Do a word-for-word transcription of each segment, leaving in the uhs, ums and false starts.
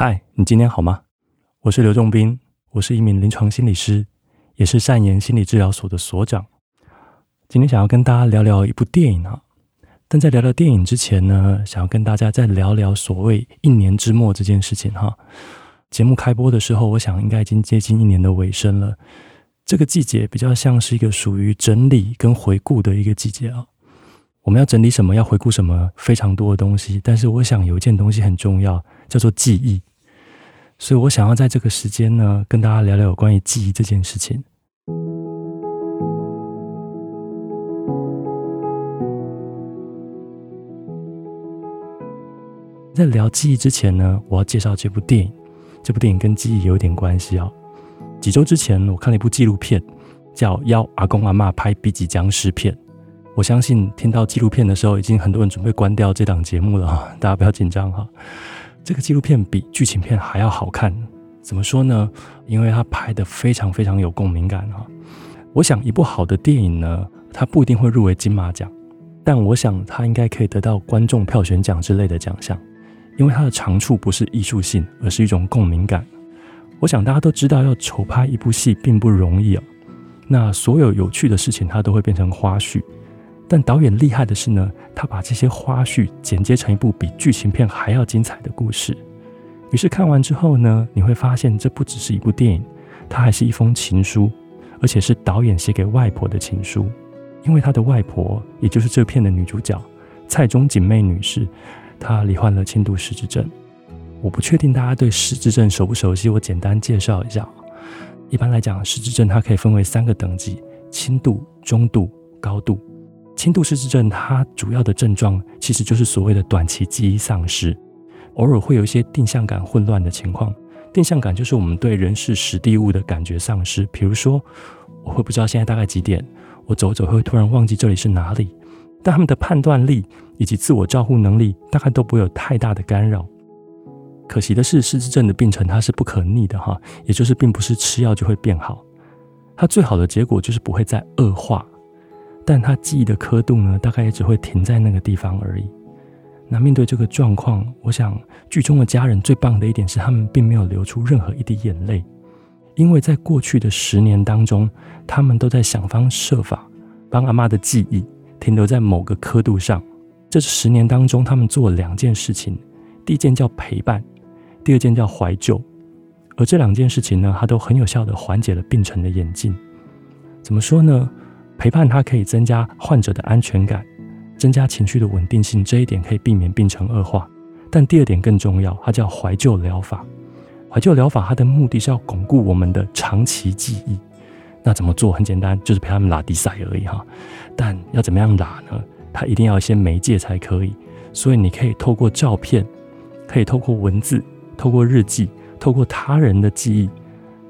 嗨，你今天好吗？我是刘仲斌，我是一名临床心理师，也是善言心理治疗所的所长。今天想要跟大家聊聊一部电影啊，但在聊聊电影之前呢，想要跟大家再聊聊所谓一年之末这件事情哈。节目开播的时候，我想应该已经接近一年的尾声了。这个季节比较像是一个属于整理跟回顾的一个季节啊。我们要整理什么，要回顾什么，非常多的东西。但是我想有一件东西很重要，叫做记忆。所以我想要在这个时间呢，跟大家聊聊有关于记忆这件事情。在聊记忆之前呢，我要介绍这部电影。这部电影跟记忆有点关系哦。几周之前，我看了一部纪录片，叫《邀阿公阿嬷拍比几僵尸片》。我相信听到纪录片的时候，已经很多人准备关掉这档节目了哈，大家不要紧张哈。这个纪录片比剧情片还要好看，怎么说呢？因为它拍得非常非常有共鸣感哈。我想一部好的电影呢，它不一定会入围金马奖，但我想它应该可以得到观众票选奖之类的奖项，因为它的长处不是艺术性，而是一种共鸣感。我想大家都知道，要筹拍一部戏并不容易啊。那所有有趣的事情，它都会变成花絮。但导演厉害的是呢，他把这些花絮剪接成一部比剧情片还要精彩的故事。于是看完之后呢，你会发现这不只是一部电影，它还是一封情书，而且是导演写给外婆的情书。因为他的外婆，也就是这片的女主角蔡中景妹女士，她罹患了轻度失智症。我不确定大家对失智症熟不熟悉，我简单介绍一下。一般来讲，失智症它可以分为三个等级：轻度、中度、高度。轻度失智症它主要的症状其实就是所谓的短期记忆丧失，偶尔会有一些定向感混乱的情况。定向感就是我们对人事实地物的感觉丧失，比如说我会不知道现在大概几点，我走走会突然忘记这里是哪里。但他们的判断力以及自我照顾能力大概都不会有太大的干扰。可惜的是，失智症的病程它是不可逆的哈，也就是并不是吃药就会变好，它最好的结果就是不会再恶化，但他记忆的刻度呢，大概也只会停在那个地方而已。那面对这个状况，我想剧中的家人最棒的一点是，他们并没有流出任何一滴眼泪，因为在过去的十年当中，他们都在想方设法帮阿嬷的记忆停留在某个刻度上。这十年当中，他们做了两件事情，第一件叫陪伴，第二件叫怀旧。而这两件事情呢，它都很有效地缓解了病程的演进。怎么说呢？陪伴它可以增加患者的安全感，增加情绪的稳定性，这一点可以避免病程恶化。但第二点更重要，它叫怀旧疗法。怀旧疗法它的目的是要巩固我们的长期记忆。那怎么做？很简单，就是陪他们拉迪赛而已哈。但要怎么样拉呢？它一定要有一些媒介才可以。所以你可以透过照片，可以透过文字，透过日记，透过他人的记忆。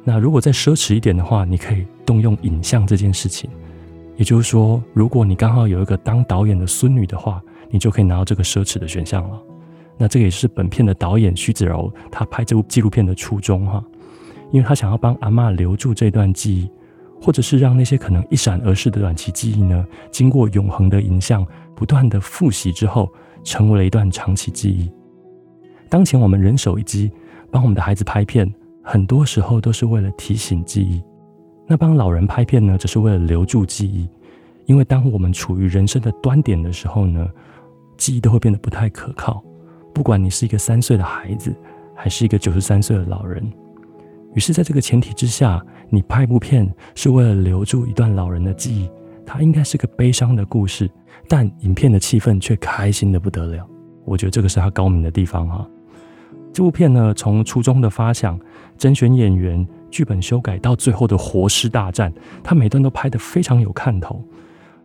那如果再奢侈一点的话，你可以动用影像这件事情。也就是说，如果你刚好有一个当导演的孙女的话，你就可以拿到这个奢侈的选项了。那这个也是本片的导演徐子柔他拍这部纪录片的初衷哈，因为他想要帮阿嬷留住这段记忆，或者是让那些可能一闪而逝的短期记忆呢，经过永恒的影像不断的复习之后，成为了一段长期记忆。当前我们人手一机，帮我们的孩子拍片，很多时候都是为了提醒记忆。那帮老人拍片呢，只是为了留住记忆，因为当我们处于人生的端点的时候呢，记忆都会变得不太可靠，不管你是一个三岁的孩子，还是一个九十三岁的老人。于是在这个前提之下，你拍一部片是为了留住一段老人的记忆，它应该是个悲伤的故事，但影片的气氛却开心得不得了。我觉得这个是它高明的地方哈。这部片呢，从初衷的发想、甄选演员、剧本修改到最后的活尸大战，他每段都拍得非常有看头。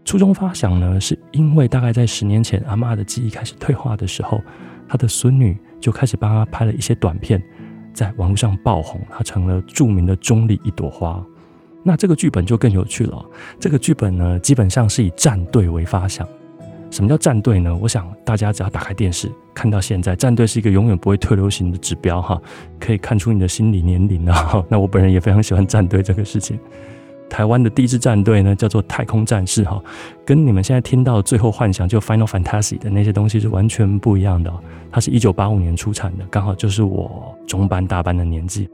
初衷发想呢，是因为大概在十年前，阿嬷的记忆开始退化的时候，她的孙女就开始帮她拍了一些短片，在网络上爆红，她成了著名的中立一朵花。那这个剧本就更有趣了。这个剧本呢，基本上是以战队为发想。什么叫战队呢？我想大家只要打开电视看到现在，战队是一个永远不会退流行的指标哈，可以看出你的心理年龄啊。那我本人也非常喜欢战队这个事情。台湾的第一支战队呢叫做太空战士哈，跟你们现在听到最后幻想就 Final Fantasy 的那些东西是完全不一样的哦。它是一九八五年出产的，刚好就是我中班大班的年纪。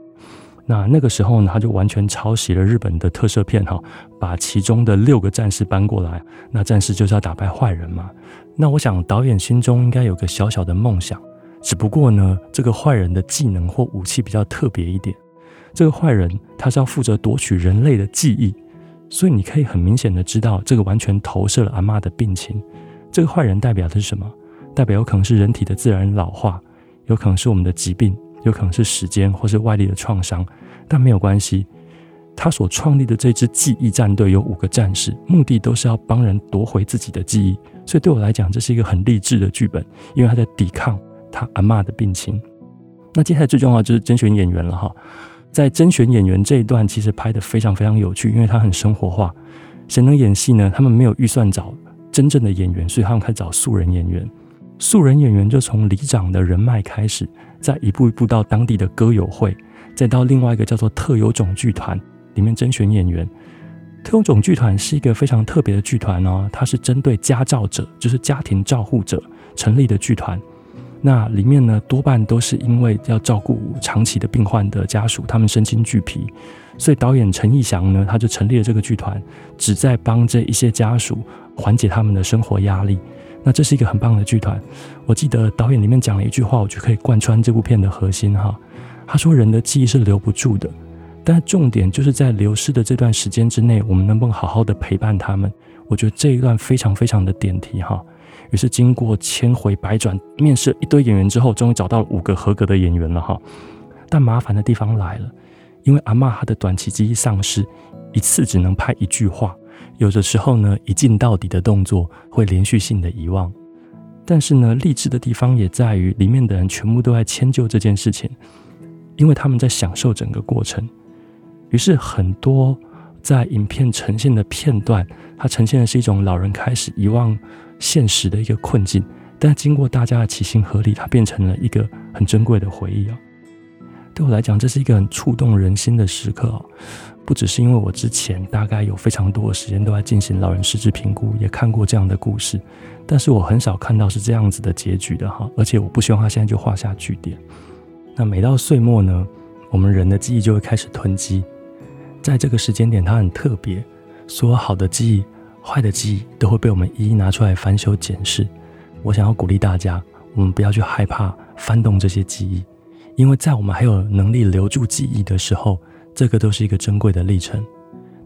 那那个时候呢，他就完全抄袭了日本的特摄片哈，把其中的六个战士搬过来，那战士就是要打败坏人嘛。那我想导演心中应该有个小小的梦想，只不过呢，这个坏人的技能或武器比较特别一点。这个坏人他是要负责夺取人类的记忆，所以你可以很明显的知道，这个完全投射了阿嬷的病情。这个坏人代表的是什么？代表有可能是人体的自然老化，有可能是我们的疾病，有可能是时间或是外力的创伤，但没有关系。他所创立的这支记忆战队有五个战士，目的都是要帮人夺回自己的记忆，所以对我来讲，这是一个很励志的剧本，因为他在抵抗他阿嬷的病情。那接下来最重要的就是甄选演员了哈，在甄选演员这一段其实拍得非常非常有趣，因为他很生活化。谁能演戏呢？他们没有预算找真正的演员，所以他们开始找素人演员。素人演员就从里长的人脉开始，再一步一步到当地的歌友会，再到另外一个叫做特有种剧团里面甄选演员。特有种剧团是一个非常特别的剧团哦，它是针对家照者，就是家庭照护者成立的剧团。那里面呢，多半都是因为要照顾长期的病患的家属，他们身心俱疲，所以导演陈义祥呢，他就成立了这个剧团，旨在帮这一些家属缓解他们的生活压力。那这是一个很棒的剧团，我记得导演里面讲了一句话，我就可以贯穿这部片的核心哈。他说人的记忆是留不住的，但重点就是在流失的这段时间之内，我们能不能好好的陪伴他们。我觉得这一段非常非常的点题哈。于是经过千回百转，面试一堆演员之后，终于找到了五个合格的演员了哈。但麻烦的地方来了，因为阿嬷她的短期记忆丧失，一次只能拍一句话。有的时候呢，一镜到底的动作会连续性的遗忘。但是呢，励志的地方也在于里面的人全部都在迁就这件事情，因为他们在享受整个过程。于是很多在影片呈现的片段，它呈现的是一种老人开始遗忘现实的一个困境，但经过大家的齐心合力，它变成了一个很珍贵的回忆哦。对我来讲，这是一个很触动人心的时刻哦。不只是因为我之前大概有非常多的时间都在进行老人失智评估，也看过这样的故事，但是我很少看到是这样子的结局的哈，而且我不希望它现在就画下句点。那每到岁末呢，我们人的记忆就会开始囤积，在这个时间点它很特别，所有好的记忆、坏的记忆都会被我们一一拿出来翻修检视。我想要鼓励大家，我们不要去害怕翻动这些记忆，因为在我们还有能力留住记忆的时候，这个都是一个珍贵的历程，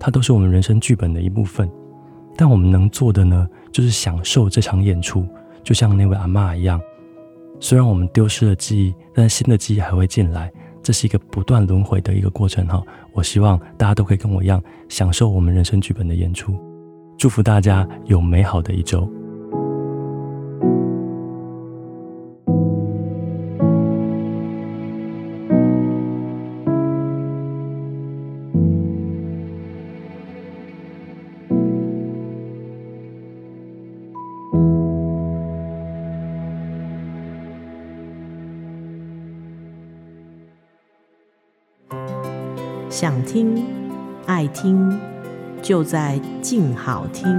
它都是我们人生剧本的一部分。但我们能做的呢，就是享受这场演出，就像那位阿嬷一样。虽然我们丢失了记忆，但新的记忆还会进来，这是一个不断轮回的一个过程哈。我希望大家都可以跟我一样，享受我们人生剧本的演出。祝福大家有美好的一周。想听，爱听，就在静好听。